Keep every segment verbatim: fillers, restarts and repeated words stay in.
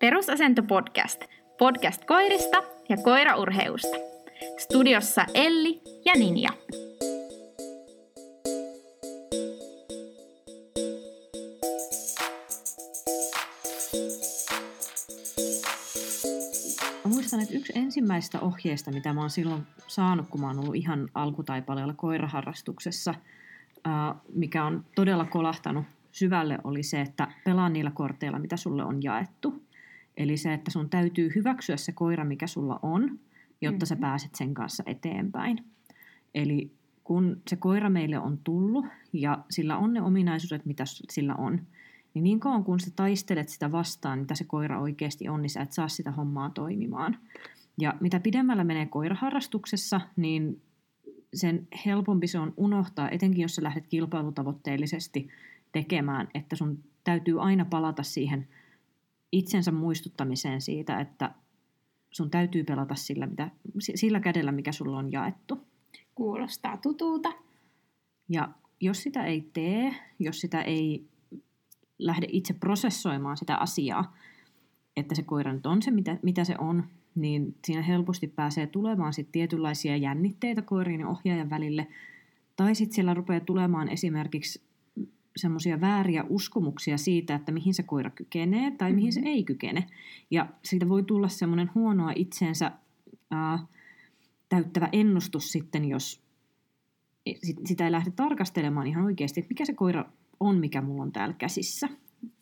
Perusasento Podcast. Podcast koirista ja koiraurheusta. Studiossa Elli ja Ninja. Muistan, että yksi ensimmäistä ohjeista, mitä mä oon silloin saanut, kun mä oon ollut ihan alkutaipaleella koiraharrastuksessa, mikä on todella kolahtanut syvälle, oli se, että pelaa niillä korteilla, mitä sulle on jaettu. Eli se, että sun täytyy hyväksyä se koira, mikä sulla on, jotta sä pääset sen kanssa eteenpäin. Eli kun se koira meille on tullut ja sillä on ne ominaisuudet, mitä sillä on, niin niin kauan kun sä taistelet sitä vastaan, mitä se koira oikeasti on, niin sä et saa sitä hommaa toimimaan. Ja mitä pidemmällä menee koiraharrastuksessa, niin sen helpompi se on unohtaa, etenkin jos sä lähdet kilpailutavoitteellisesti tekemään, että sun täytyy aina palata siihen itsensä muistuttamiseen siitä, että sun täytyy pelata sillä, mitä, sillä kädellä, mikä sulla on jaettu. Kuulostaa tutulta. Ja jos sitä ei tee, jos sitä ei lähde itse prosessoimaan sitä asiaa, että se koira nyt on se, mitä, mitä se on, niin siinä helposti pääsee tulemaan sit tietynlaisia jännitteitä koirien ja ohjaajan välille. Tai sitten siellä rupeaa tulemaan esimerkiksi semmoisia vääriä uskomuksia siitä, että mihin se koira kykenee tai mihin se ei kykene. Ja siitä voi tulla semmoinen huonoa itseensä ää, täyttävä ennustus sitten, jos sitä ei lähde tarkastelemaan ihan oikeasti, että mikä se koira on, mikä mulla on täällä käsissä.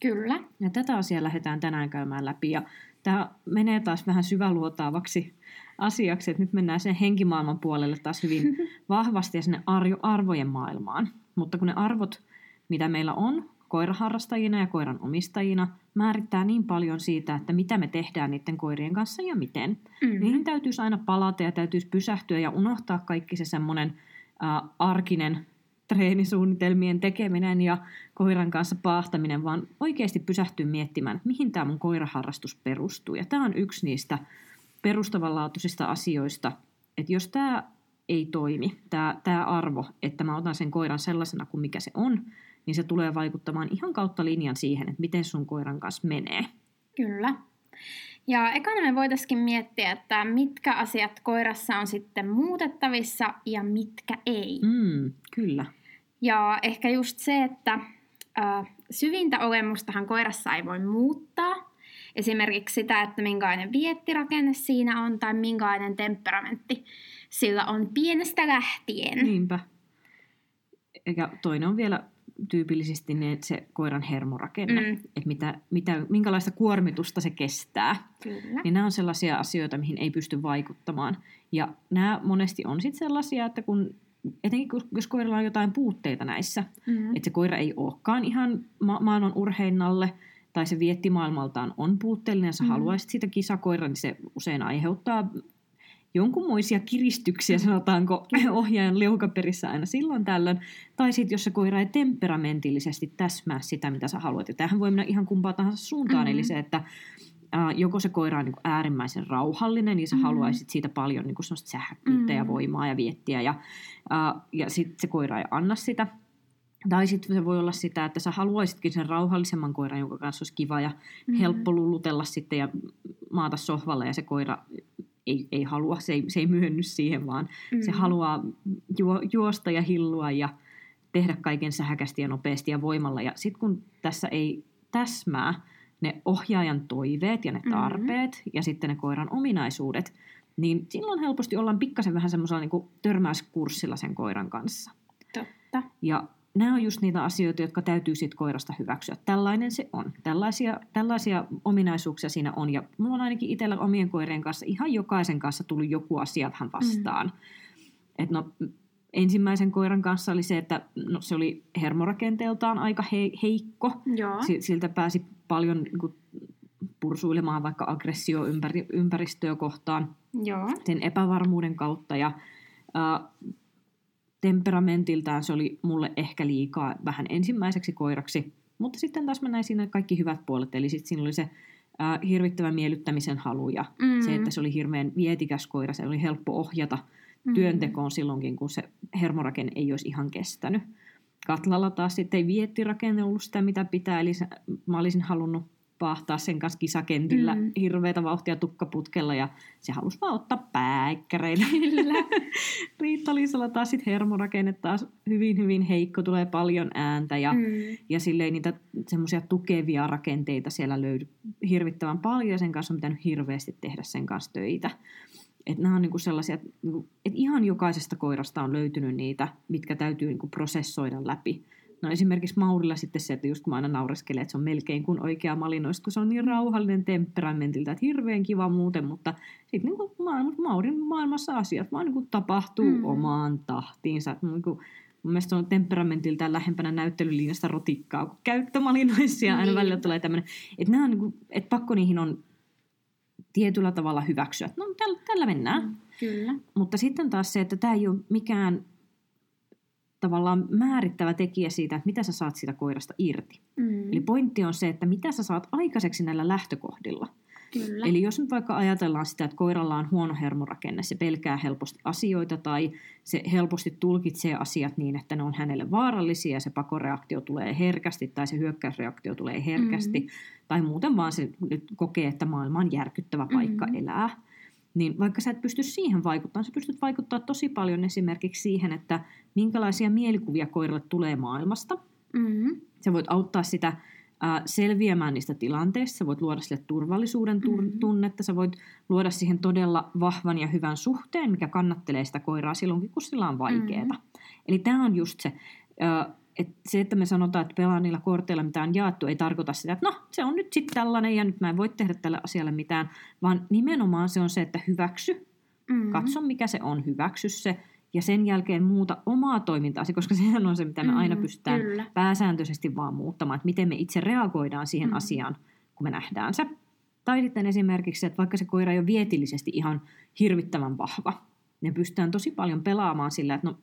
Kyllä. Ja tätä asiaa lähdetään tänään käymään läpi. Ja tämä menee taas vähän syväluotaavaksi asiaksi, että nyt mennään sen henkimaailman puolelle taas hyvin vahvasti ja sinne arvojen maailmaan. Mutta kun ne arvot, mitä meillä on koiraharrastajina ja koiran omistajina, määrittää niin paljon siitä, että mitä me tehdään niiden koirien kanssa ja miten. Mm-hmm. Niihin täytyisi aina palata ja täytyisi pysähtyä ja unohtaa kaikki se semmoinen äh, arkinen treenisuunnitelmien tekeminen ja koiran kanssa paahtaminen, vaan oikeasti pysähtyä miettimään, että mihin tämä mun koiraharrastus perustuu. Ja tämä on yksi niistä perustavanlaatuisista asioista, että jos tämä ei toimi, tämä, tämä arvo, että mä otan sen koiran sellaisena kuin mikä se on, niin se tulee vaikuttamaan ihan kautta linjan siihen, että miten sun koiran kanssa menee. Kyllä. Ja ekana me voitaisiin miettiä, että mitkä asiat koirassa on sitten muutettavissa ja mitkä ei. Mm, kyllä. Ja ehkä just se, että äh, syvintä olemustahan koirassa ei voi muuttaa. Esimerkiksi sitä, että minkälainen viettirakenne siinä on tai minkälainen temperamentti sillä on pienestä lähtien. Niinpä. Ja toinen on vielä tyypillisesti ne, se koiran hermorakenne, mm. että mitä, mitä, minkälaista kuormitusta se kestää. Kyllä. Niin nämä on sellaisia asioita, mihin ei pysty vaikuttamaan. Ja nämä monesti on sitten sellaisia, että kun, etenkin jos koiralla on jotain puutteita näissä, mm. että se koira ei olekaan ihan ma- maailman urheinnalle, tai se vietti maailmaltaan on puutteellinen, sä mm. haluaisit sitä kisakoiraa, niin se usein aiheuttaa jonkunmoisia kiristyksiä, sanotaanko, ohjaajan leukaperissä aina silloin tällöin. Tai sitten, jos se koira ei temperamentillisesti täsmää sitä, mitä sä haluat. Ja tämähän voi mennä ihan kumpaan tahansa suuntaan. Mm-hmm. Eli se, että ä, joko se koira on niin kuin äärimmäisen rauhallinen, niin sä mm-hmm. haluaisit siitä paljon niin kuin semmoista sähäkkyyttä mm-hmm. ja voimaa ja viettiä. Ja, ä, ja sitten se koira ei anna sitä. Tai sitten se voi olla sitä, että sä haluaisitkin sen rauhallisemman koiran, jonka kanssa olisi kiva ja mm-hmm. helppo lullutella sitten ja maata sohvalle ja se koira Ei, ei halua, se ei, se ei myönny siihen, vaan mm-hmm. se haluaa juo, juosta ja hillua ja tehdä kaiken sähäkästi ja nopeasti ja voimalla. Ja sitten kun tässä ei täsmää ne ohjaajan toiveet ja ne tarpeet mm-hmm. ja sitten ne koiran ominaisuudet, niin silloin helposti ollaan pikkasen vähän semmoisella niin kuin törmäyskurssilla sen koiran kanssa. Totta. Ja nämä on just niitä asioita, jotka täytyy siitä koirasta hyväksyä. Tällainen se on. Tällaisia, tällaisia ominaisuuksia siinä on. Ja mulla on ainakin itsellä omien koirien kanssa, ihan jokaisen kanssa tullut joku asia vähän vastaan. Mm. Et no, ensimmäisen koiran kanssa oli se, että no, se oli hermorakenteeltaan aika he, heikko. Joo. Siltä pääsi paljon niin kuin pursuilemaan vaikka aggressio ympäri, ympäristöä kohtaan. Joo. Sen epävarmuuden kautta. Ja Äh, temperamentiltään se oli mulle ehkä liikaa vähän ensimmäiseksi koiraksi, mutta sitten taas mä näin siinä kaikki hyvät puolet, eli sitten siinä oli se äh, hirvittävä miellyttämisen halu ja mm. se, että se oli hirveän vietikäs koira, se oli helppo ohjata mm. työntekoon silloinkin, kun se hermorakenne ei olisi ihan kestänyt. Katlalla taas sitten ei viettirakenne ollut sitä, mitä pitää, eli mä olisin halunnut paahtaa sen kanssa kisakentillä mm. hirveätä vauhtia tukkaputkella ja se halusi vaan ottaa pääikkäreitä. Riitta-Liisalla taas sit hermorakenne taas hyvin hyvin heikko, tulee paljon ääntä ja, mm. ja silleen niitä semmoisia tukevia rakenteita siellä löydy hirvittävän paljon ja sen kanssa on pitänyt hirveästi tehdä sen kanssa töitä. Että nämä on niinku sellaisia, että ihan jokaisesta koirasta on löytynyt niitä, mitkä täytyy niinku prosessoida läpi. No esimerkiksi Maurilla sitten se, että just kun mä aina naureskelen, että se on melkein kuin oikea malinoista, kun se on niin rauhallinen temperamentilta, että hirveän kiva muuten, mutta sitten niinku Maurin maailmassa asiat vaan niinku tapahtuu mm. omaan tahtiinsa. Niinku, mun mielestä on temperamentiltään lähempänä näyttelylinjasta rotikkaa kuin käyttömalinoisia. Aina välillä tulee tämmöinen, että nämä on niinku, että pakko niihin on tietyllä tavalla hyväksyä. No tällä, tällä mennään. Kyllä. Mutta sitten taas se, että tämä ei ole mikään tavallaan määrittävä tekijä siitä, että mitä sä saat siitä koirasta irti. Mm. Eli pointti on se, että mitä sä saat aikaiseksi näillä lähtökohdilla. Kyllä. Eli jos nyt vaikka ajatellaan sitä, että koiralla on huono hermorakenne, se pelkää helposti asioita tai se helposti tulkitsee asiat niin, että ne on hänelle vaarallisia ja se pakoreaktio tulee herkästi tai se hyökkäysreaktio tulee herkästi mm. tai muuten vaan se nyt kokee, että maailma on järkyttävä paikka mm. elää. Niin vaikka sä et pysty siihen vaikuttamaan, sä pystyt vaikuttamaan tosi paljon esimerkiksi siihen, että minkälaisia mielikuvia koiralle tulee maailmasta. Mm-hmm. Sä voit auttaa sitä äh, selviämään niistä tilanteista, sä voit luoda sille turvallisuuden mm-hmm. tunnetta, sä voit luoda siihen todella vahvan ja hyvän suhteen, mikä kannattelee sitä koiraa silloinkin, kun sillä on vaikeaa. Mm-hmm. Eli tämä on just se, äh, että se, että me sanotaan, että pelaan niillä korteilla, mitä on jaettu, ei tarkoita sitä, että no, se on nyt sitten tällainen ja nyt mä en voi tehdä tälle asialle mitään, vaan nimenomaan se on se, että hyväksy, mm-hmm. katso mikä se on, hyväksy se ja sen jälkeen muuta omaa toimintaasi, koska sehän on se, mitä me mm-hmm, aina pystytään kyllä. pääsääntöisesti vaan muuttamaan, että miten me itse reagoidaan siihen mm-hmm. asiaan, kun me nähdään se. Tai sitten esimerkiksi, että vaikka se koira ei ole vietillisesti ihan hirvittävän vahva, niin pystytään tosi paljon pelaamaan sillä, että no,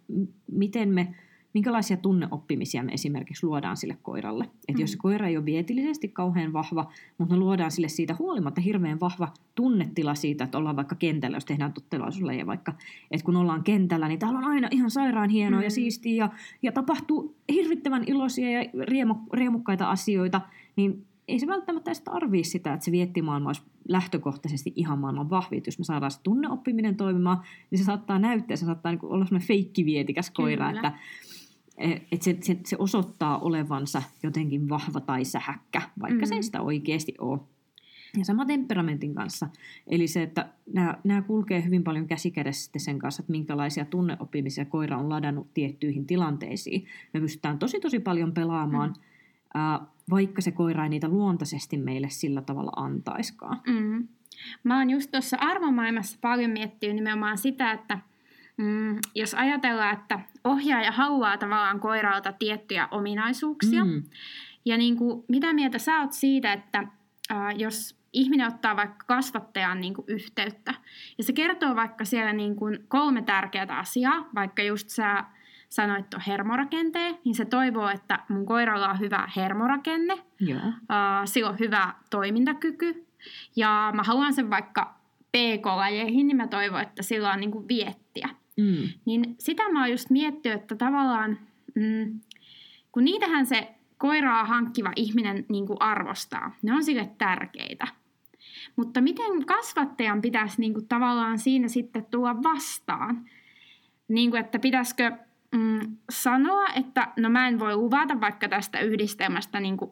miten me... minkälaisia tunneoppimisia me esimerkiksi luodaan sille koiralle. Että mm. jos se koira ei ole vietillisesti kauhean vahva, mutta me luodaan sille siitä huolimatta hirveän vahva tunnetila siitä, että ollaan vaikka kentällä, jos tehdään tottelaisuuslajeja vaikka, että kun ollaan kentällä, niin täällä on aina ihan sairaan hienoa mm. ja siistiä ja, ja tapahtuu hirvittävän iloisia ja riemu, riemukkaita asioita, niin ei se välttämättä edes tarvii sitä, että se viettimaailma olisi lähtökohtaisesti ihan maailman vahvit. Jos me saadaan se tunneoppiminen toimimaan, niin se saattaa näyttää, se saattaa olla sellainen feikkivietikäs koira, kyllä. että että se, se, se osoittaa olevansa jotenkin vahva tai sähäkkä, vaikka mm. se ei sitä oikeasti ole. Ja sama temperamentin kanssa. Eli se, että nämä, nämä kulkee hyvin paljon käsikädessä sen kanssa, että minkälaisia tunneoppimisia koira on ladannut tiettyihin tilanteisiin. Me pystytään tosi tosi paljon pelaamaan, mm. ää, vaikka se koira ei niitä luontaisesti meille sillä tavalla antaiskaan. Mm. Mä oon just tuossa arvomaailmassa paljon miettinyt nimenomaan sitä, että Mm, jos ajatellaan, että ohjaaja haluaa tavallaan koiralta tiettyjä ominaisuuksia, mm. ja niin kuin, mitä mieltä sä oot siitä, että ä, jos ihminen ottaa vaikka kasvattajan niin kuin yhteyttä, ja se kertoo vaikka siellä niin kuin kolme tärkeää asiaa, vaikka just sä sanoit tuon hermorakenteen, niin se toivoo, että mun koiralla on hyvä hermorakenne, yeah. ä, sillä on hyvä toimintakyky, ja mä haluan sen vaikka pee koo-lajeihin, niin mä toivon, että sillä on niin kuin viettiä. Mm. Niin sitä mä oon just miettinyt, että tavallaan, mm, kun niitähän se koiraa hankkiva ihminen niin kuin arvostaa. Ne on sille tärkeitä. Mutta miten kasvattajan pitäisi niin kuin tavallaan siinä sitten tulla vastaan? Niin kuin, että pitäisikö mm, sanoa, että no mä en voi luvata vaikka tästä yhdistelmästä niin kuin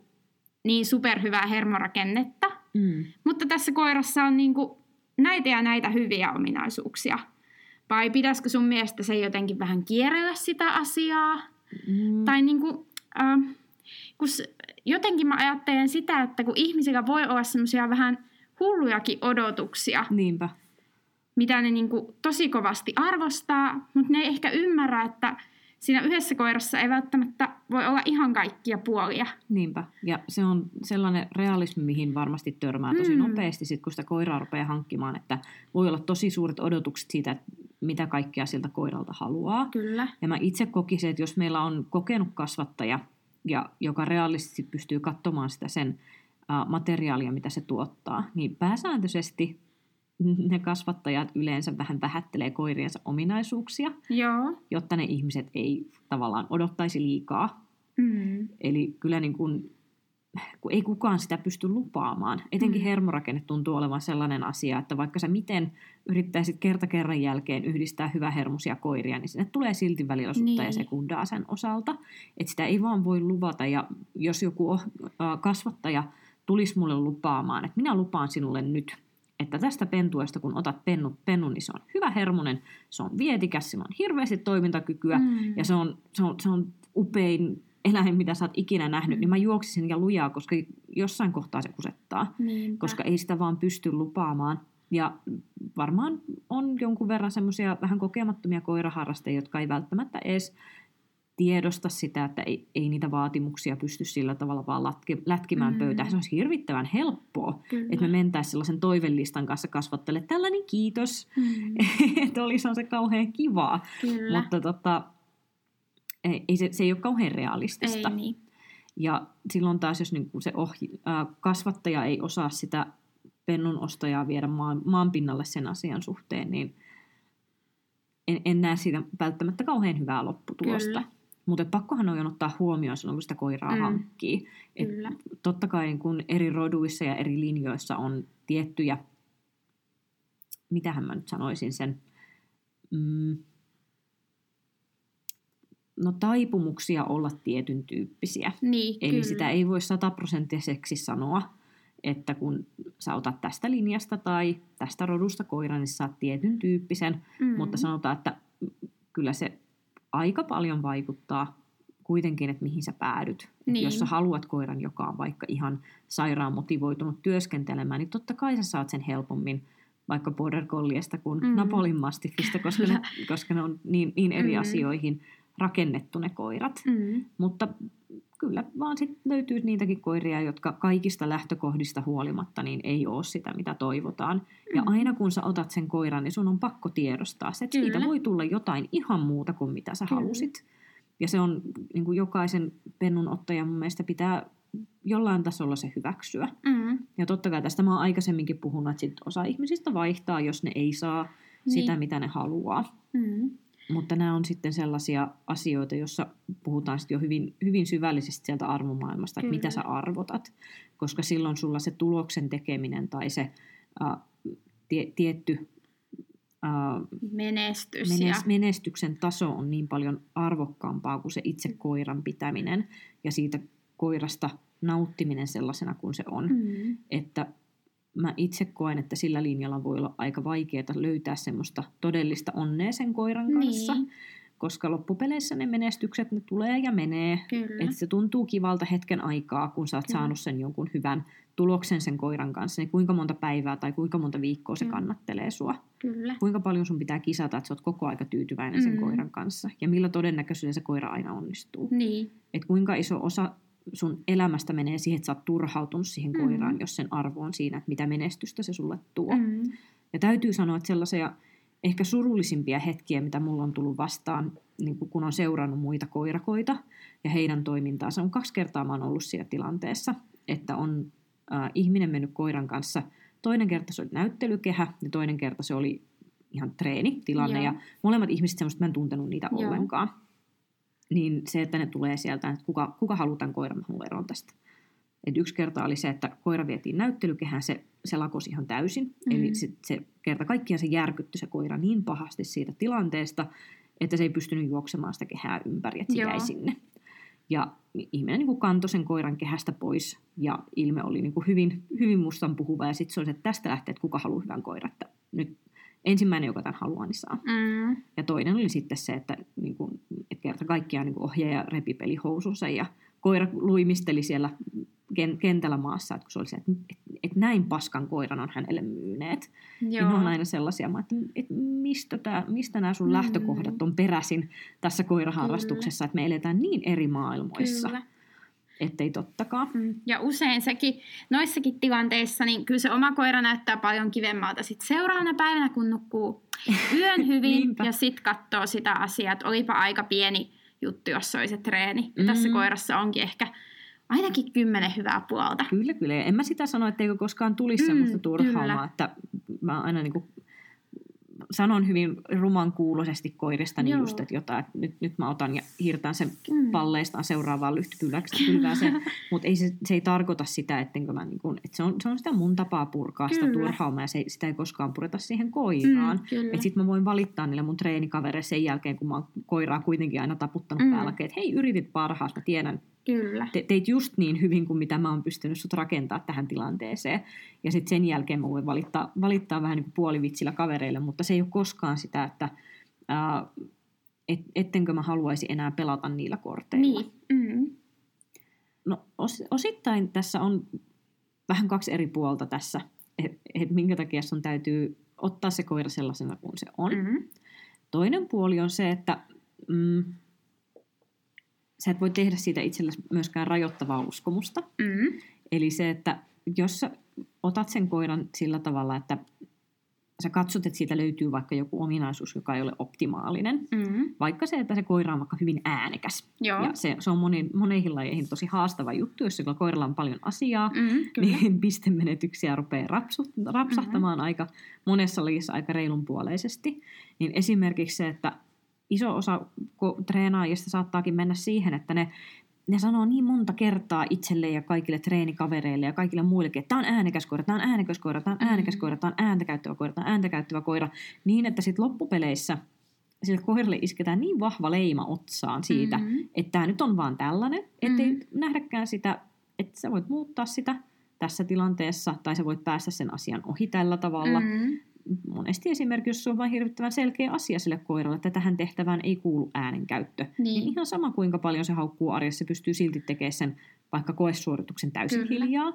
niin superhyvää hermorakennetta, mm. mutta tässä koirassa on niin kuin näitä ja näitä hyviä ominaisuuksia. Vai pitäisikö sun mielestä se jotenkin vähän kierrellä sitä asiaa? Mm. Tai niin kuin, äh, kun jotenkin mä ajattelen sitä, että kun ihmisillä voi olla semmoisia vähän hullujakin odotuksia, niinpä. Mitä ne niin kuin tosi kovasti arvostaa, mutta ne ei ehkä ymmärrä, että siinä yhdessä koirassa ei välttämättä voi olla ihan kaikkia puolia. Niinpä. Ja se on sellainen realismi, mihin varmasti törmää tosi mm. nopeasti, sit, kun sitä koiraa rupeaa hankkimaan. Että voi olla tosi suuret odotukset siitä, mitä kaikkea siltä koiralta haluaa. Kyllä. Ja mä itse kokisin, että jos meillä on kokenut kasvattaja, ja, joka realistisesti pystyy katsomaan sitä sen ä, materiaalia, mitä se tuottaa, niin pääsääntöisesti ne kasvattajat yleensä vähän vähättelee koiriensa ominaisuuksia, joo. jotta ne ihmiset ei tavallaan odottaisi liikaa. Mm. Eli kyllä niin kuin kun ei kukaan sitä pysty lupaamaan. Etenkin mm. hermorakenne tuntuu olevan sellainen asia, että vaikka sä miten yrittäisit kerta kerran jälkeen yhdistää hyvähermosia koiria, niin sinne tulee silti välillä sutta niin. ja sekundaa sen osalta. Että sitä ei vaan voi luvata. Ja jos joku kasvattaja tulisi mulle lupaamaan, että minä lupaan sinulle nyt, että tästä pentuesta, kun otat pennu, pennu, niin se on hyvä hermonen, se on vietikäs, sillä on hirveästi toimintakykyä mm. ja se on, se on, se on upein eläin, mitä sä oot ikinä nähnyt, mm. niin mä juoksisin ja lujaa, koska jossain kohtaa se kusettaa, Niinpä. Koska ei sitä vaan pysty lupaamaan. Ja varmaan on jonkun verran semmoisia vähän kokemattomia koiraharrastajia, jotka ei välttämättä edes tiedosta sitä, että ei, ei niitä vaatimuksia pysty sillä tavalla vaan latke, lätkimään mm. pöytään. Se olisi hirvittävän helppoa, Kyllä. että me mentäisiin sellaisen toivellistan kanssa kasvattelemaan. Tällainen kiitos, mm. että olisihan se kauhean kivaa. Kyllä. Mutta tota, ei, se, se ei ole kauhean realistista. Ei niin. Ja silloin taas, jos niin kuin se ohji, äh, kasvattaja ei osaa sitä pennun ostajaa viedä maan, maan pinnalle sen asian suhteen, niin en, en näe siitä välttämättä kauhean hyvää lopputulosta. Kyllä. Mutta pakkohan on jo ottaa huomioon silloin, kun sitä koiraa mm. hankkii. Et totta kai niin kun eri roduissa ja eri linjoissa on tiettyjä, mitähän mä nyt sanoisin sen, mm, no taipumuksia olla tietyn tyyppisiä. Niin, Eli kyllä. sitä ei voi sataprosenttiseksi sanoa, että kun sä otat tästä linjasta tai tästä rodusta koiran, niin sä saat tietyn tyyppisen. Mm. Mutta sanotaan, että kyllä se aika paljon vaikuttaa kuitenkin, että mihin sä päädyt. Niin. Jos sä haluat koiran, joka on vaikka ihan sairaan motivoitunut työskentelemään, niin totta kai sä saat sen helpommin vaikka border colliesta kuin mm-hmm. Napolin mastiffista, koska ne, koska ne on niin, niin eri mm-hmm. asioihin rakennettu ne koirat. Mm-hmm. Mutta kyllä vaan sit löytyy niitäkin koiria, jotka kaikista lähtökohdista huolimatta niin ei ole sitä, mitä toivotaan. Mm-hmm. Ja aina kun sä otat sen koiran, niin sun on pakko tiedostaa se, että siitä voi tulla jotain ihan muuta kuin mitä sä Kyllä. halusit. Ja se on niin kuin jokaisen pennunottajan mun mielestä pitää jollain tasolla se hyväksyä. Mm-hmm. Ja totta kai tästä mä oon aikaisemminkin puhunut, että sit osa ihmisistä vaihtaa, jos ne ei saa niin. sitä, mitä ne haluaa. Mm-hmm. Mutta nämä on sitten sellaisia asioita, joissa puhutaan sitten jo hyvin, hyvin syvällisesti sieltä arvomaailmasta, että Kyllä. mitä sä arvotat. Koska silloin sulla se tuloksen tekeminen tai se äh, tie, tietty äh, Menestys menes, menestyksen taso on niin paljon arvokkaampaa kuin se itse mm. koiran pitäminen. Ja siitä koirasta nauttiminen sellaisena kuin se on. Mm. Että mä itse koen, että sillä linjalla voi olla aika vaikeaa löytää semmoista todellista onnea sen koiran kanssa, niin. koska loppupeleissä ne menestykset, ne tulee ja menee. Kyllä. Et se tuntuu kivalta hetken aikaa, kun sä oot Kyllä. saanut sen jonkun hyvän tuloksen sen koiran kanssa, niin kuinka monta päivää tai kuinka monta viikkoa se mm. kannattelee sua. Kyllä. Kuinka paljon sun pitää kisata, että sä oot koko aika tyytyväinen mm. sen koiran kanssa ja millä todennäköisyydellä se koira aina onnistuu. Niin. Et kuinka iso osa sun elämästä menee siihen, että sä oot turhautunut siihen koiraan, mm. jos sen arvo on siinä, että mitä menestystä se sulle tuo. Mm. Ja täytyy sanoa, että sellaisia ehkä surullisimpia hetkiä, mitä mulla on tullut vastaan, niin kun on seurannut muita koirakoita ja heidän toimintaansa, on kaksi kertaa mä oon ollut siinä tilanteessa, että on äh, ihminen mennyt koiran kanssa. Toinen kerta se oli näyttelykehä ja toinen kerta se oli ihan treenitilanne Joo. ja molemmat ihmiset semmoista, mä en tuntenut niitä Joo. ollenkaan. Niin se, että ne tulee sieltä, että kuka, kuka haluaa tämän koiran, mä haluan eroon tästä. Et yksi kerta oli se, että koira vietiin näyttelykehään, se, se lakosi ihan täysin. Mm-hmm. Eli se, se kerta kaikkiaan se järkytti se koira niin pahasti siitä tilanteesta, että se ei pystynyt juoksemaan sitä kehää ympäri, että se Joo. jäi sinne. Ja ihminen niin kuin kantoi sen koiran kehästä pois, ja ilme oli niin kuin hyvin, hyvin mustan puhuva, ja sitten se oli se, että tästä lähtee, että kuka haluaa hyvän koiran, että nyt ensimmäinen, joka tämän haluaa, niin saa. Mm. Ja toinen oli sitten se, että, niin kuin, että kerta kaikkiaan niin kuin ohjaaja repi pelihousunsa ja koira luimisteli siellä kentällä maassa, että kun se oli se, että, että, että näin paskan koiran on hänelle myyneet. Joo. Niin ne on aina sellaisia, että, että mistä, tämä, mistä nämä sun mm. lähtökohdat on peräisin tässä koiraharrastuksessa, Kyllä. että me eletään niin eri maailmoissa. Kyllä. Ettei tottakaan. Ja usein sekin, noissakin tilanteissa, niin kyllä se oma koira näyttää paljon kivemmalta sitten seuraavana päivänä, kun nukkuu yön hyvin ja sitten katsoo sitä asiaa, että olipa aika pieni juttu, jos olisi treeni. Ja tässä mm. koirassa onkin ehkä ainakin kymmenen hyvää puolta. Kyllä, kyllä. En mä sitä sano, etteikö koskaan tulisi mm, semmoista turhaumaa, kyllä. että mä aina niinku sanon hyvin ruman kuuloisesti koiristani Joo. just, että jotain, että nyt, nyt mä otan ja hirtään sen mm. palleistaan seuraavaan lyhtypyläksi pylvääseen. Mutta ei, se, se ei tarkoita sitä, ettenkö mä, niin kun, että se on, se on sitä mun tapaa purkaa kyllä. sitä turhaumaa ja se, sitä ei koskaan pureta siihen koiraan. Mm, että sit mä voin valittaa niille mun treenikavereille sen jälkeen, kun mä oon koiraa kuitenkin aina taputtanut mm. päällä, että hei, yritit parhaat, mä tiedän. Kyllä. Te, teit just niin hyvin kuin mitä mä oon pystynyt sut rakentaa tähän tilanteeseen. Ja sitten sen jälkeen mä voin valittaa, valittaa vähän niin kuin puolivitsillä kavereille, mutta se ei ole koskaan sitä, että ää, et, ettenkö mä haluaisi enää pelata niillä korteilla. Niin. Mm-hmm. No os, osittain tässä on vähän kaksi eri puolta tässä, että et minkä takia sun täytyy ottaa se koira sellaisena kuin se on. Mm-hmm. Toinen puoli on se, että... Mm, sä et voi tehdä siitä itsellesi myöskään rajoittavaa uskomusta. Mm-hmm. Eli se, että jos sä otat sen koiran sillä tavalla, että sä katsot, että siitä löytyy vaikka joku ominaisuus, joka ei ole optimaalinen. Mm-hmm. Vaikka se, että se koira on vaikka hyvin äänekäs. Joo. Ja se, se on moni, moneihin lajeihin tosi haastava juttu, jos sillä koiralla on paljon asiaa, mm-hmm, niin pistemenetyksiä rupeaa rapsut, rapsahtamaan mm-hmm. aika monessa lajissa aika reilunpuoleisesti. Niin esimerkiksi se, että iso osa treenaajista saattaakin mennä siihen, että ne, ne sanoo niin monta kertaa itselle ja kaikille treenikavereille ja kaikille muillekin, että tämä on äänekäs koira, tämä on äänekäs koira, tämä on äänekäs koira, tämä on ääntä käyttävä koira, tämä on ääntä käyttävä koira, niin että sitten loppupeleissä sille koiralle isketään niin vahva leima otsaan siitä, mm-hmm. että tämä nyt on vaan tällainen, ettei mm-hmm. nähdäkään sitä, että sä voit muuttaa sitä tässä tilanteessa tai sä voit päästä sen asian ohi tällä tavalla. Mm-hmm. Monesti esimerkiksi, jos on vain hirvittävän selkeä asia sille koiralle, että tähän tehtävään ei kuulu äänenkäyttö, niin. niin ihan sama kuinka paljon se haukkuu arjessa, pystyy silti tekemään sen vaikka koesuorituksen täysin Kyllä. hiljaa.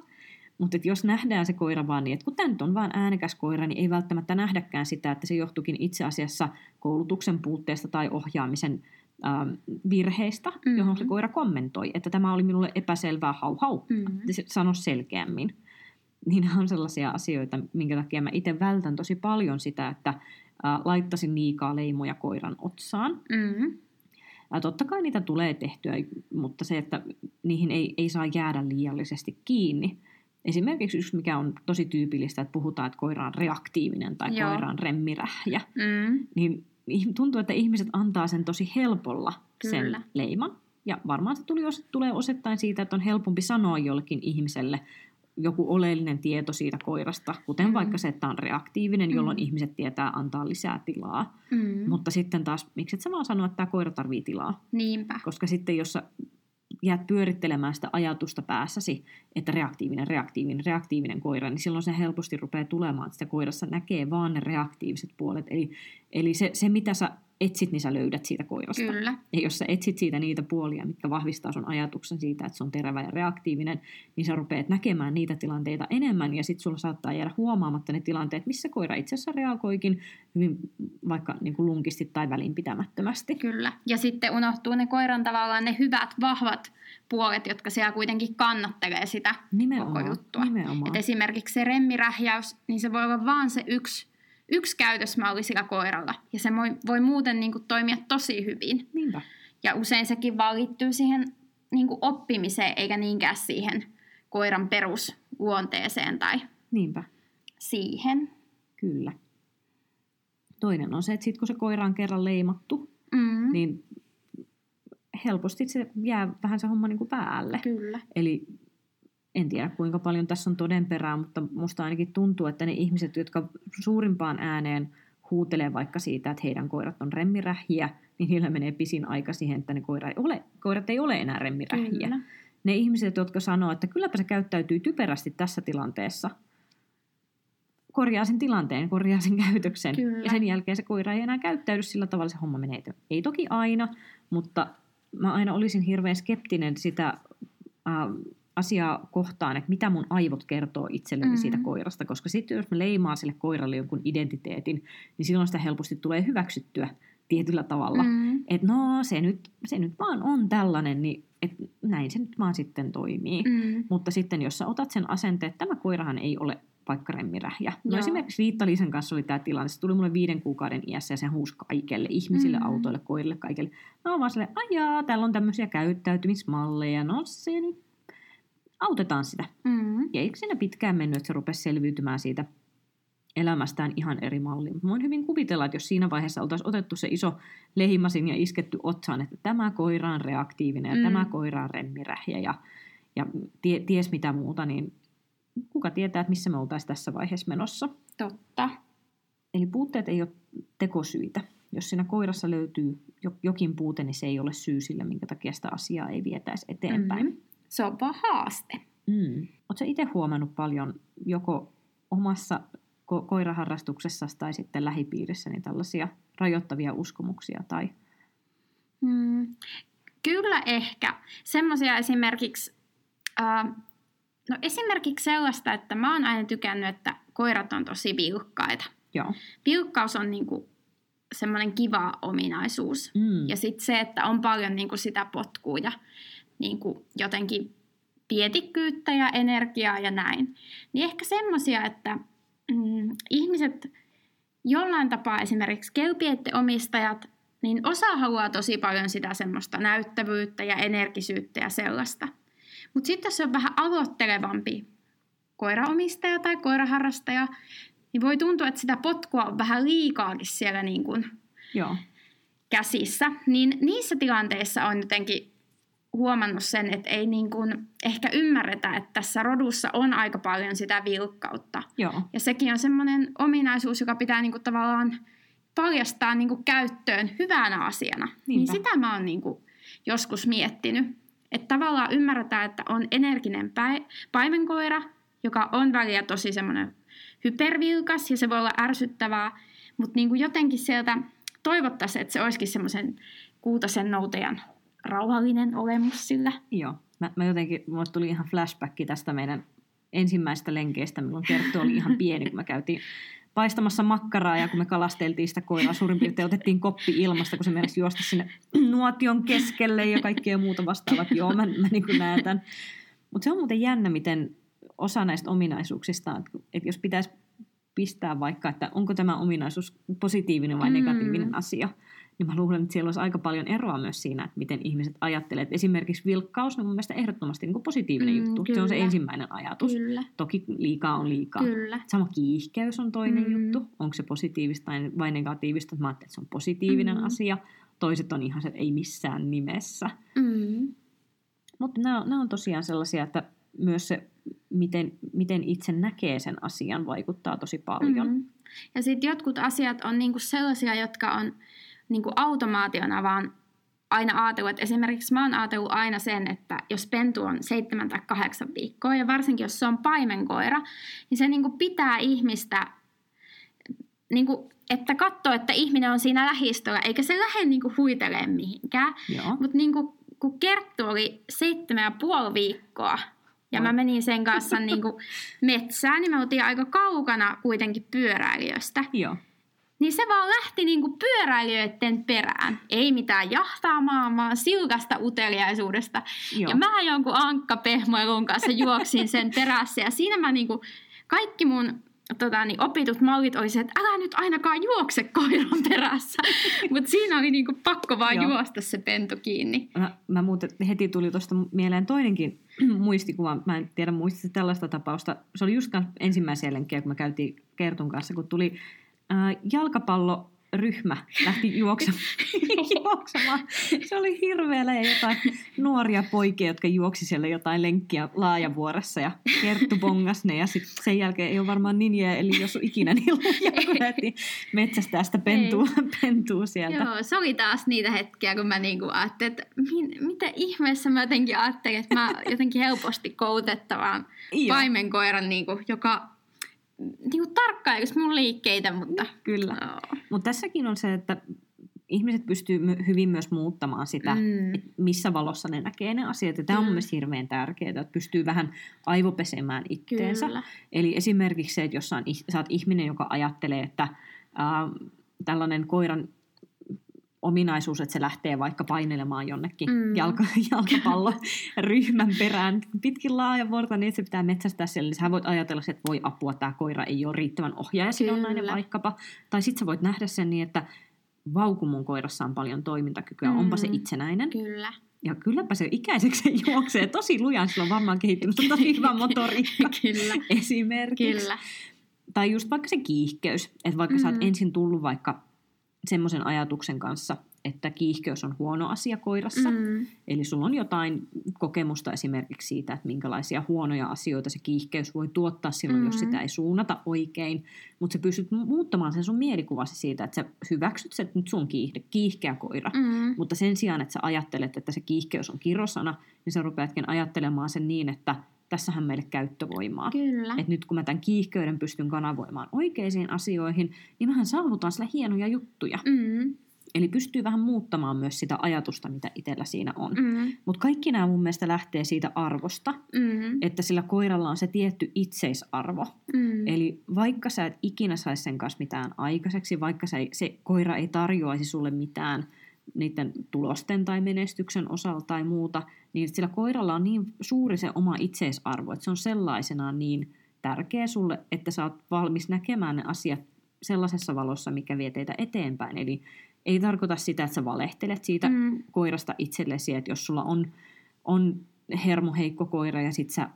Mutta jos nähdään se koira vaan niin, että kun tämä nyt on vain äänekäs koira, niin ei välttämättä nähdäkään sitä, että se johtuukin itse asiassa koulutuksen puutteesta tai ohjaamisen ähm, virheistä, mm-hmm. johon se koira kommentoi, että tämä oli minulle epäselvää, hau hau, mm-hmm. sano selkeämmin. Niin on sellaisia asioita, minkä takia mä itse vältän tosi paljon sitä, että ä, laittaisin liikaa leimoja koiran otsaan. Mm-hmm. Ä, totta kai niitä tulee tehtyä, mutta se, että niihin ei, ei saa jäädä liiallisesti kiinni. Esimerkiksi yksi, mikä on tosi tyypillistä, että puhutaan, että koira on reaktiivinen tai Joo. koira on remmirähjä. Mm-hmm. Niin tuntuu, että ihmiset antaa sen tosi helpolla sen Kyllä. leiman. Ja varmaan se tuli, tulee osittain siitä, että on helpompi sanoa jollekin ihmiselle joku oleellinen tieto siitä koirasta, kuten mm-hmm. vaikka se, että on reaktiivinen, jolloin mm-hmm. ihmiset tietää antaa lisää tilaa. Mm-hmm. Mutta sitten taas, mikset sä vaan sanoa, että tämä koira tarvii tilaa? Niinpä. Koska sitten, jos sä jäät pyörittelemään sitä ajatusta päässäsi, että reaktiivinen, reaktiivinen, reaktiivinen koira, niin silloin se helposti rupeaa tulemaan, että sitä koirassa näkee vaan ne reaktiiviset puolet. Eli, eli se, se, mitä sä etsit, niin sä löydät siitä koirasta. Kyllä. Ja jos sä etsit siitä niitä puolia, mitkä vahvistaa sun ajatuksen siitä, että se on terävä ja reaktiivinen, niin sä rupeat näkemään niitä tilanteita enemmän, ja sit sulla saattaa jäädä huomaamatta ne tilanteet, missä koira itse asiassa reagoikin hyvin vaikka niin kuin lunkisti tai välinpitämättömästi. Kyllä. Ja sitten unohtuu ne koiran tavallaan ne hyvät, vahvat puolet, jotka siellä kuitenkin kannattelee sitä nimenomaan, koko juttua. Nimenomaan. Et esimerkiksi se remmirähjäys, niin se voi olla vaan se yksi Yksi käytösmalli sillä koiralla, ja se voi, voi muuten niin kuin toimia tosi hyvin. Niinpä. Ja usein sekin vaan liittyy siihen niin kuin oppimiseen, eikä niinkään siihen koiran perusluonteeseen tai Niinpä. Siihen. Kyllä. Toinen on se, että sit kun se koira on kerran leimattu, mm. niin helposti se jää vähän se homma niin kuin päälle. Kyllä. Eli en tiedä, kuinka paljon tässä on todenperää, mutta musta ainakin tuntuu, että ne ihmiset, jotka suurimpaan ääneen huutelee vaikka siitä, että heidän koirat on remmirähjiä, niin niillä menee pisin aika siihen, että ne koira ei ole, koirat ei ole enää remmirähjiä. Kyllä. Ne ihmiset, jotka sanoo, että kylläpä se käyttäytyy typerästi tässä tilanteessa, korjaa sen tilanteen, korjaa sen käytöksen. Kyllä. Ja sen jälkeen se koira ei enää käyttäydy sillä tavalla, se homma menee. Ei toki aina, mutta mä aina olisin hirveän skeptinen sitä Äh, asiaa kohtaan, että mitä mun aivot kertoo itselleni mm-hmm. siitä koirasta, koska sitten jos mä leimaan sille koiralle jonkun identiteetin, niin silloin sitä helposti tulee hyväksyttyä tietyllä tavalla. Mm-hmm. Että no, se nyt, se nyt vaan on tällainen, niin et näin se nyt vaan sitten toimii. Mm-hmm. Mutta sitten jos sä otat sen asenteen, että tämä koirahan ei ole vaikka remmirähjä. No esimerkiksi Riitta-Liisan kanssa oli tämä tilanne. Se tuli mulle viiden kuukauden iässä ja se huusi kaikille ihmisille, mm-hmm. autoille, koirille, kaikille. Mä oon vaan silleen, ajaa, täällä on tämmöisiä käyttäytymismalleja, no se nyt autetaan sitä. Mm-hmm. Ja eikö siinä pitkään mennyt, että se rupesi selviytymään siitä elämästään ihan eri malliin. Voin hyvin kuvitella, että jos siinä vaiheessa oltaisiin otettu se iso lehimasin ja isketty otsaan, että tämä koira on reaktiivinen ja mm. tämä koira on remmirähjä ja, ja tie, ties mitä muuta, niin kuka tietää, että missä me oltaisiin tässä vaiheessa menossa. Totta. Eli puutteet ei ole tekosyitä. Jos siinä koirassa löytyy jokin puute, niin se ei ole syy sille, minkä takia sitä asiaa ei vietäisi eteenpäin. Mm-hmm. Se on vaan haaste. Mm. Oletko itse huomannut paljon joko omassa ko- koiraharrastuksessasi tai sitten lähipiirissä niin tällaisia rajoittavia uskomuksia? Tai... Mm. Kyllä ehkä. Semmoisia esimerkiksi, äh, no esimerkiksi sellaista, että mä oon aina tykännyt, että koirat on tosi viukkaita. Joo. Viukkaus on niinku semmoinen kiva ominaisuus. Mm. Ja sitten se, että on paljon niinku sitä potkua ja niinku jotenkin pietikkyyttä ja energiaa ja näin. Niin ehkä semmoisia, että mm, ihmiset jollain tapaa, esimerkiksi kelpietteomistajat, niin osa haluaa tosi paljon sitä semmoista näyttävyyttä ja energisyyttä ja sellaista. Mutta sitten jos se on vähän aloittelevampi koiraomistaja tai koiraharrastaja, niin voi tuntua, että sitä potkua on vähän liikaakin siellä niin kuin Joo. käsissä. Niin niissä tilanteissa on jotenkin huomannut sen, että ei niin kuin ehkä ymmärretä, että tässä rodussa on aika paljon sitä vilkkautta. Joo. Ja sekin on semmoinen ominaisuus, joka pitää niin kuin tavallaan paljastaa niin kuin käyttöön hyvänä asiana. Niinpä. Niin sitä mä oon niin kuin joskus miettinyt. Että tavallaan ymmärretään, että on energinen paimenkoira, joka on väliä tosi semmoinen hypervilkas ja se voi olla ärsyttävää, mutta niin kuin jotenkin sieltä toivottaisiin, että se olisikin semmoisen kuutasen noutajan rauhallinen olemus sillä. Joo, mä, mä jotenkin, mulle tuli ihan flashbacki tästä meidän ensimmäistä lenkeistä, milloin Kerttu oli ihan pieni, kun me käytiin paistamassa makkaraa ja kun me kalasteltiin sitä koiraa, suurin piirtein otettiin koppi ilmasta, kun se menisi juosta sinne nuotion keskelle ja kaikkea muuta vastaavat. Joo, mä, mä niin kuin näen tämän. Mutta se on muuten jännä, miten osa näistä ominaisuuksista, että jos pitäisi pistää vaikka, että onko tämä ominaisuus positiivinen vai negatiivinen mm. asia, niin mä luulen, että siellä olisi aika paljon eroa myös siinä, että miten ihmiset ajattelee. Että esimerkiksi vilkkaus on mun mielestä ehdottomasti niin kuin positiivinen mm, juttu. Kyllä. Se on se ensimmäinen ajatus. Kyllä. Toki liikaa on liikaa. Kyllä. Sama kiihkeys on toinen mm. juttu. Onko se positiivista vai negatiivista? Mä ajattelin, että se on positiivinen mm. asia. Toiset on ihan se, että ei missään nimessä. Mm. Mutta nämä, nämä on tosiaan sellaisia, että myös se, miten, miten itse näkee sen asian, vaikuttaa tosi paljon. Mm. Ja sitten jotkut asiat on niinku sellaisia, jotka on niinku automaationa vaan aina ajatellut. Et esimerkiksi mä oon ajatellut aina sen, että jos pentu on seitsemän tai kahdeksan viikkoa, ja varsinkin jos se on paimenkoira, niin se niinku pitää ihmistä, niinku, että katsoo, että ihminen on siinä lähistöllä, eikä se lähde niinku huitelemaan mihinkään. Mutta niinku, kun Kerttu oli seitsemän ja puoli viikkoa, ja mä menin sen kanssa niinku metsään, niin me oltiin aika kaukana kuitenkin pyöräilijöstä. Joo. Niin se vaan lähti niinku pyöräilijöiden perään. Ei mitään jahtaamaan, vaan silkasta uteliaisuudesta. Joo. Ja mä jonkun ankkapehmoilun kanssa juoksin sen perässä. Ja siinä mä niinku, kaikki mun tota, niin opitut mallit oli se, että älä nyt ainakaan juokse koiran perässä. Mutta siinä oli niinku pakko vaan Joo. juosta se pentu kiinni. Mä, mä muuten heti tuli tuosta mieleen toinenkin muistikuva. Mä en tiedä muistisi tällaista tapausta. Se oli just ensimmäisiä lenkkejä, kun mä käytiin Kertun kanssa, kun tuli... jalkapalloryhmä lähti juoksemaan. juoksemaan. Se oli hirveellä ja jotain nuoria poikia, jotka juoksi siellä jotain lenkkiä Laajavuoressa ja Kerttu bongas ne. Ja sitten sen jälkeen ei ole varmaan Ninja eli jos ikinä niin lujaa, kun lähti metsästää sitä pentua, pentua sieltä. Joo, se oli taas niitä hetkiä, kun mä niinku ajattelin, että min, mitä ihmeessä mä jotenkin ajattelin, että mä jotenkin helposti koutettavaan paimenkoiran, niinku, joka... Niin kuin tarkkailuksi mun liikkeitä, mutta... Kyllä. Oh. Mutta tässäkin on se, että ihmiset pystyy hyvin myös muuttamaan sitä, mm. missä valossa ne näkee ne asiat. Ja tämä on mm. mielestäni hirveän tärkeää, että pystyy vähän aivopesemään itteensä. Kyllä. Eli esimerkiksi se, että jos sä oot ihminen, joka ajattelee, että äh, tällainen koiran ominaisuus, että se lähtee vaikka painelemaan jonnekin mm. jalka, jalkapalloryhmän perään pitkin Laajavuorta, niin se pitää metsästää siellä. Sähän voit ajatella, että voi apua, tämä koira ei ole riittävän ohjaajasidonnainen vaikkapa. Tai sitten sä voit nähdä sen niin, että vau, kun mun koirassa on paljon toimintakykyä, mm. onpa se itsenäinen. Kyllä. Ja kylläpä se ikäiseksi juoksee tosi lujaan, sillä on varmaan kehittynyt tosi hyvä motoriikka. Kyllä. Esimerkiksi. Kyllä. tai just vaikka se kiihkeys, että vaikka mm. sä oot ensin tullut vaikka semmoisen ajatuksen kanssa, että kiihkeys on huono asia koirassa, mm. eli sulla on jotain kokemusta esimerkiksi siitä, että minkälaisia huonoja asioita se kiihkeys voi tuottaa silloin, mm. jos sitä ei suunnata oikein, mutta sä pystyt muuttamaan sen sun mielikuvasi siitä, että sä hyväksyt sen, että nyt sun kiihde, kiihkeä koira, mm. mutta sen sijaan, että sä ajattelet, että se kiihkeys on kirosana, niin sä rupeatkin ajattelemaan sen niin, että tässähän meille käyttövoimaa. Kyllä. Et nyt kun mä tämän kiihkeyden pystyn kanavoimaan oikeisiin asioihin, niin vähän saavutaan sillä hienoja juttuja. Mm. Eli pystyy vähän muuttamaan myös sitä ajatusta, mitä itsellä siinä on. Mm. Mutta kaikki nämä mun mielestä lähtee siitä arvosta, mm. että sillä koiralla on se tietty itseisarvo. Mm. Eli vaikka sä et ikinä saisi sen kanssa mitään aikaiseksi, vaikka sä ei, se koira ei tarjoaisi sulle mitään niiden tulosten tai menestyksen osalta tai muuta, niin sillä koiralla on niin suuri se oma itseisarvo, että se on sellaisenaan niin tärkeä sulle, että sä oot valmis näkemään ne asiat sellaisessa valossa, mikä vie teitä eteenpäin. Eli ei tarkoita sitä, että sä valehtelet siitä mm. koirasta itsellesi, että jos sulla on, on hermoheikko koira ja sit sä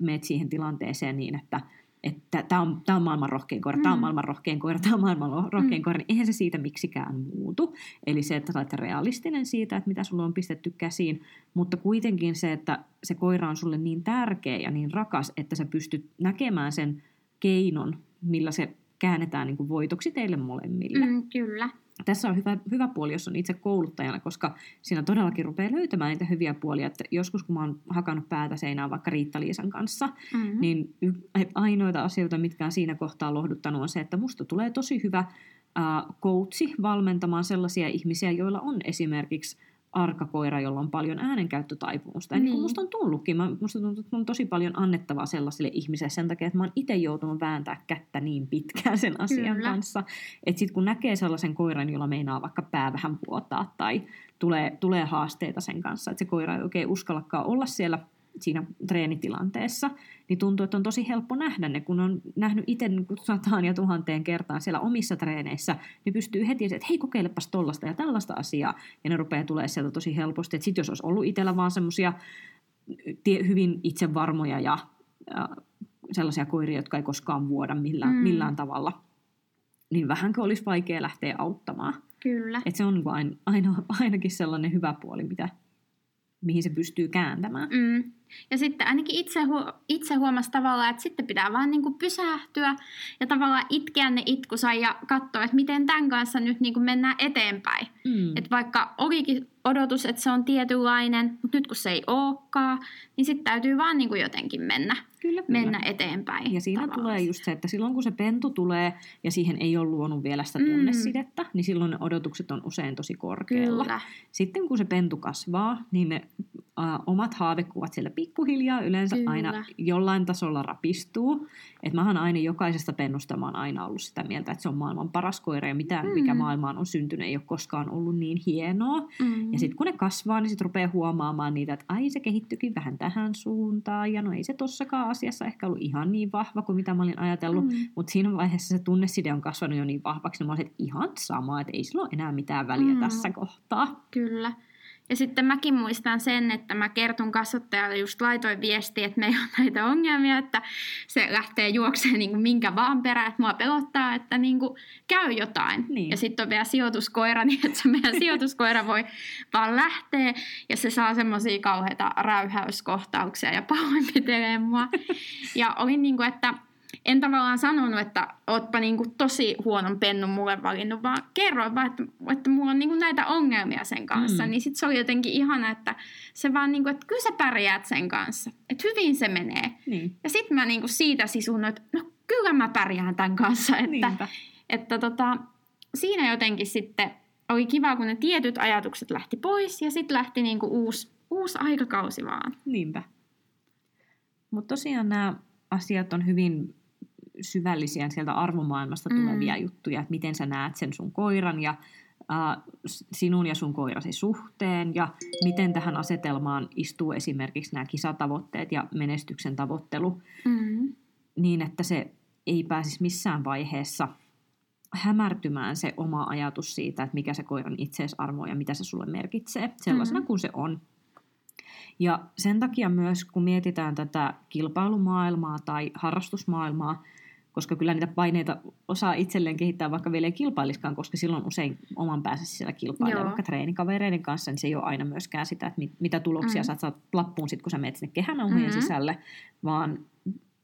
meet siihen tilanteeseen niin, että että tämä on, on maailman rohkein koira, mm. tämä on maailman rohkein koira, tämä on maailman rohkein mm. koira, niin eihän se siitä miksikään muutu. Eli se, että sä olet realistinen siitä, että mitä sulla on pistetty käsiin, mutta kuitenkin se, että se koira on sulle niin tärkeä ja niin rakas, että sä pystyt näkemään sen keinon, millä se käännetään niin kuin voitoksi teille molemmille. Mm, kyllä. Tässä on hyvä, hyvä puoli, jos on itse kouluttajana, koska siinä todellakin rupeaa löytämään niitä hyviä puolia. Että joskus, kun mä oon hakannut päätä seinään vaikka Riitta-Liisan kanssa, mm-hmm. niin ainoita asioita, mitkä on siinä kohtaa lohduttanut, on se, että musta tulee tosi hyvä koutsi äh, valmentamaan sellaisia ihmisiä, joilla on esimerkiksi arka koira, jolla on paljon äänenkäyttötaipumusta. Ja niin kuin musta on tullutkin. Mä, musta tuntuu, että on tosi paljon annettavaa sellaisille ihmisille sen takia, että mä oon itse joutunut vääntää kättä niin pitkään sen asian Kyllä. kanssa. Että sit kun näkee sellaisen koiran, jolla meinaa vaikka pää vähän vuotaa tai tulee, tulee haasteita sen kanssa, että se koira ei oikein uskallakaan olla siellä siinä treenitilanteessa, niin tuntuu, että on tosi helppo nähdä ne, kun on nähnyt itse sataan ja tuhanteen kertaan siellä omissa treeneissä, niin pystyy heti, että hei, kokeilepas tollasta ja tällaista asiaa, ja ne rupeaa tulemaan sieltä tosi helposti, että sitten jos olisi ollut itsellä vaan semmoisia hyvin itsevarmoja ja äh, sellaisia koiria, jotka ei koskaan vuoda millään, mm. millään tavalla, niin vähänkö olisi vaikea lähteä auttamaan. Kyllä. Että se on vain aina, ainakin sellainen hyvä puoli, mitä mihin se pystyy kääntämään. Mm. Ja sitten ainakin itse, huo- itse huomasi tavallaan, että sitten pitää vaan niinku pysähtyä ja tavallaan itkeä ne itkusa ja katsoa, että miten tämän kanssa nyt niinku mennään eteenpäin. Mm. Että vaikka olikin odotus, että se on tietynlainen, mutta nyt kun se ei olekaan, niin sitten täytyy vaan niinku jotenkin mennä, kyllä, kyllä. mennä eteenpäin. Ja siinä tavallaan tulee just se, että silloin kun se pentu tulee ja siihen ei ole luonut vielä sitä tunnesidettä, mm. niin silloin ne odotukset on usein tosi korkealla. Kyllä. Sitten kun se pentu kasvaa, niin ne äh, omat haavekuvat siellä pikkuhiljaa yleensä Kyllä. aina jollain tasolla rapistuu. Et mähän aina jokaisesta pennusta mä oon aina ollut sitä mieltä, että se on maailman paras koira ja mitään, mm. mikä maailmaan on syntynyt, ei ole koskaan ollut niin hienoa. Mm. Ja sitten kun ne kasvaa, niin sit rupeaa huomaamaan niitä, että ai se kehittyikin vähän tähän suuntaan ja no ei se tossakaan asiassa ehkä ollut ihan niin vahva kuin mitä mä olin ajatellut, mm. mutta siinä vaiheessa se tunneside on kasvanut jo niin vahvaksi, niin mä oon että ihan sama, että ei sillä ole enää mitään väliä mm. tässä kohtaa. Kyllä. Ja sitten mäkin muistan sen, että mä Kertun kasvattajalle just laitoin viestiä, että meillä on näitä ongelmia, että se lähtee juokseen niin kuin minkä vaan perään, että mua pelottaa, että niin kuin käy jotain. Niin. Ja sitten on vielä sijoituskoira, niin että se meidän sijoituskoira voi vaan lähteä ja se saa semmoisia kauheita räyhäyskohtauksia ja pahoinpitelee mua. Ja olin niin kuin, että en tavallaan sanonut, että ootpa niinku tosi huonon pennun mulle valinnut, vaan kerroin vaan, että, että mulla on niinku näitä ongelmia sen kanssa. Mm. Niin sit se oli jotenkin ihana, että se vaan niinku, että kyllä sä pärjäät sen kanssa. Että hyvin se menee. Niin. Ja sit mä niinku siitä sisunnoin, että no kyllä mä pärjään tämän kanssa. Että, että tota, siinä jotenkin sitten oli kiva, kun ne tietyt ajatukset lähti pois ja sit lähti niinku uusi, uusi aikakausi vaan. Niinpä. Mut tosiaan nämä asiat on hyvin syvällisiä sieltä arvomaailmasta tulevia mm. juttuja, että miten sä näet sen sun koiran ja äh, sinun ja sun koirasi suhteen ja miten tähän asetelmaan istuu esimerkiksi nämä kisatavoitteet ja menestyksen tavoittelu mm. niin, että se ei pääsisi missään vaiheessa hämärtymään se oma ajatus siitä, että mikä se koiran itseisarvo ja mitä se sulle merkitsee sellaisena mm. kuin se on. Ja sen takia myös, kun mietitään tätä kilpailumaailmaa tai harrastusmaailmaa, koska kyllä niitä paineita osaa itselleen kehittää, vaikka vielä ei kilpailiskaan, koska silloin usein oman päänsä siellä kilpailee. Joo. Vaikka treenikavereiden kanssa, niin se ei ole aina myöskään sitä, että mit, mitä tuloksia mm. saat saat lappuun, sit, kun sä menet sinne kehänauheen mm-hmm. sisälle, vaan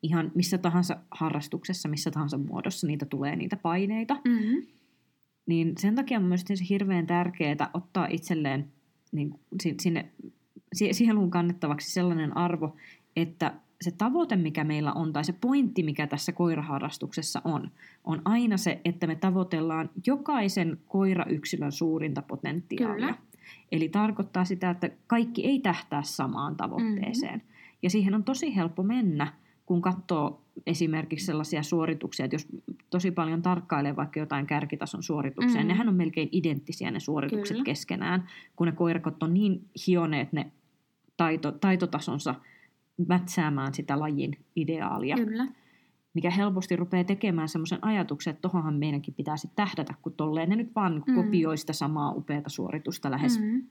ihan missä tahansa harrastuksessa, missä tahansa muodossa niitä tulee niitä paineita. Mm-hmm. Niin sen takia on myös hirveän tärkeää ottaa itselleen niin, sinne, sieluun kannettavaksi sellainen arvo, että se tavoite, mikä meillä on, tai se pointti, mikä tässä koiraharrastuksessa on, on aina se, että me tavoitellaan jokaisen koirayksilön suurinta potentiaalia. Kyllä. Eli tarkoittaa sitä, että kaikki ei tähtää samaan tavoitteeseen. Mm-hmm. Ja siihen on tosi helppo mennä, kun katsoo esimerkiksi sellaisia suorituksia, että jos tosi paljon tarkkailee vaikka jotain kärkitason suorituksia, mm-hmm. nehän on melkein identtisiä ne suoritukset Kyllä. keskenään, kun ne koirakot on niin hioneet ne taito, taitotasonsa mätsäämään sitä lajin ideaalia, Kyllä. mikä helposti rupeaa tekemään semmoisen ajatuksen, että tohonhan meidänkin pitää sitten tähdätä, kun tolleen ne nyt vaan mm-hmm. kopioi sitä samaa upeata suoritusta lähes, mm-hmm.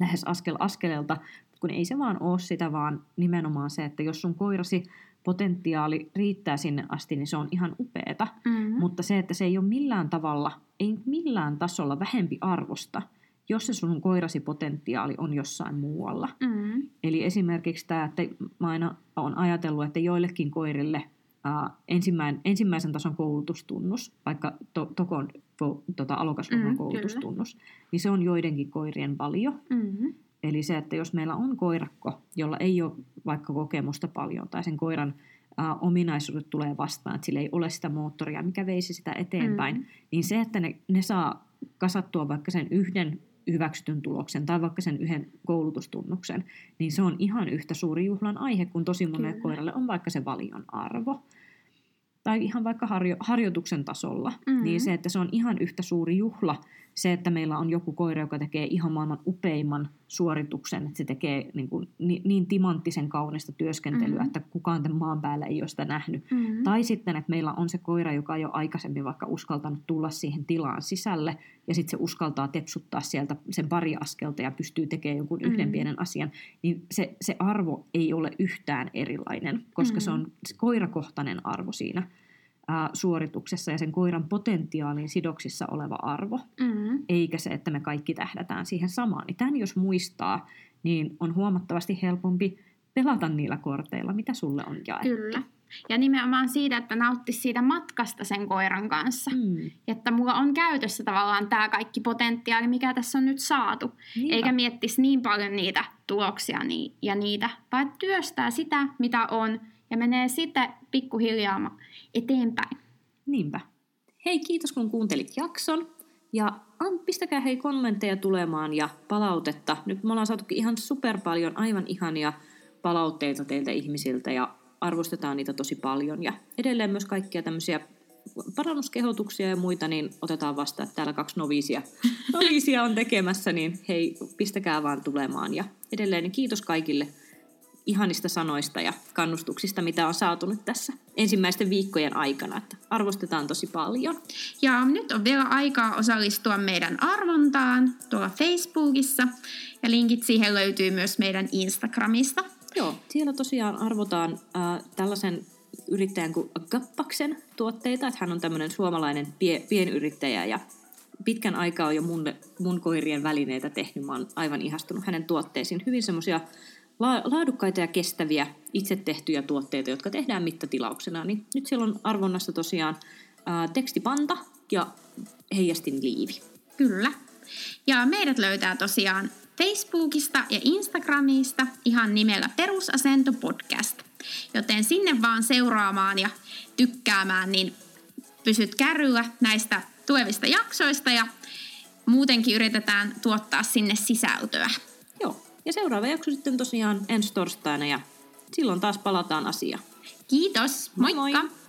lähes askel askeleelta, kun ei se vaan ole sitä, vaan nimenomaan se, että jos sun koirasi potentiaali riittää sinne asti, niin se on ihan upeeta, mm-hmm. mutta se, että se ei ole millään tavalla, ei millään tasolla vähempi arvosta, jos se sun koirasi potentiaali on jossain muualla. Mm-hmm. Eli esimerkiksi tämä, että mä aina olen ajatellut, että joillekin koirille ää, ensimmäinen, ensimmäisen tason koulutustunnus, vaikka to, tokon tota, alokasluokan mm-hmm, koulutustunnus, kyllä. niin se on joidenkin koirien valio. Mm-hmm. Eli se, että jos meillä on koirakko, jolla ei ole vaikka kokemusta paljon, tai sen koiran ä, ominaisuudet tulee vastaan, että sillä ei ole sitä moottoria, mikä veisi sitä eteenpäin, mm. niin se, että ne, ne saa kasattua vaikka sen yhden hyväksytyn tuloksen tai vaikka sen yhden koulutustunnuksen, niin se on ihan yhtä suuri juhlan aihe, kun tosi monelle Kyllä. koiralle on vaikka se valion arvo. Tai ihan vaikka harjo, harjoituksen tasolla, mm-hmm. niin se, että se on ihan yhtä suuri juhla, se, että meillä on joku koira, joka tekee ihan maailman upeimman suorituksen, että se tekee niin, kuin, niin, niin timanttisen kaunista työskentelyä, mm-hmm. että kukaan tämän maan päällä ei ole sitä nähnyt. Mm-hmm. Tai sitten, että meillä on se koira, joka ei ole aikaisemmin vaikka uskaltanut tulla siihen tilaan sisälle, ja sitten se uskaltaa tepsuttaa sieltä sen pari askelta ja pystyy tekemään jonkun mm-hmm. yhden pienen asian, niin se, se arvo ei ole yhtään erilainen, koska mm-hmm. se on koirakohtainen arvo siinä suorituksessa ja sen koiran potentiaalin sidoksissa oleva arvo, mm-hmm. eikä se, että me kaikki tähdätään siihen samaan. Ja tämän jos muistaa, niin on huomattavasti helpompi pelata niillä korteilla, mitä sulle on jaettu. Kyllä. Ja nimenomaan siitä, että nauttisi siitä matkasta sen koiran kanssa. Mm. Että mulla on käytössä tavallaan tämä kaikki potentiaali, mikä tässä on nyt saatu. Niinpä. Eikä miettisi niin paljon niitä tuloksia ja niitä, vaan työstää sitä, mitä on, ja menee sitten pikkuhiljaa eteenpäin. Niinpä. Hei, kiitos kun kuuntelit jakson. Ja pistäkää hei kommentteja tulemaan ja palautetta. Nyt me ollaan saatukin ihan super paljon, aivan ihania palautteita teiltä ihmisiltä. Ja arvostetaan niitä tosi paljon. Ja edelleen myös kaikkia tämmöisiä parannuskehotuksia ja muita, niin otetaan vastaan, että täällä kaksi noviisia, noviisia on tekemässä. Niin hei, pistäkää vaan tulemaan. Ja edelleen niin kiitos kaikille ihanista sanoista ja kannustuksista, mitä on saatu nyt tässä ensimmäisten viikkojen aikana, että arvostetaan tosi paljon. Ja nyt on vielä aikaa osallistua meidän arvontaan tuolla Facebookissa, ja linkit siihen löytyy myös meidän Instagramista. Joo, siellä tosiaan arvotaan äh, tällaisen yrittäjän kuin Kappaksen tuotteita, että hän on tämmöinen suomalainen pie- pienyrittäjä, ja pitkän aikaa on jo mun, mun koirien välineitä tehnyt, mä oon aivan ihastunut hänen tuotteisiin, hyvin semmoisia laadukkaita ja kestäviä itse tehtyjä tuotteita, jotka tehdään mittatilauksena. Niin nyt siellä on arvonnassa tosiaan ää, tekstipanta ja heijastinliivi. Kyllä. Ja meidät löytää tosiaan Facebookista ja Instagramista ihan nimellä Perusasento Podcast. Joten sinne vaan seuraamaan ja tykkäämään, niin pysyt kärryllä näistä tulevista jaksoista ja muutenkin yritetään tuottaa sinne sisältöä. Joo. Ja seuraava jakso sitten tosiaan ensi torstaina ja silloin taas palataan asiaan. Kiitos, moikka! Moi moi.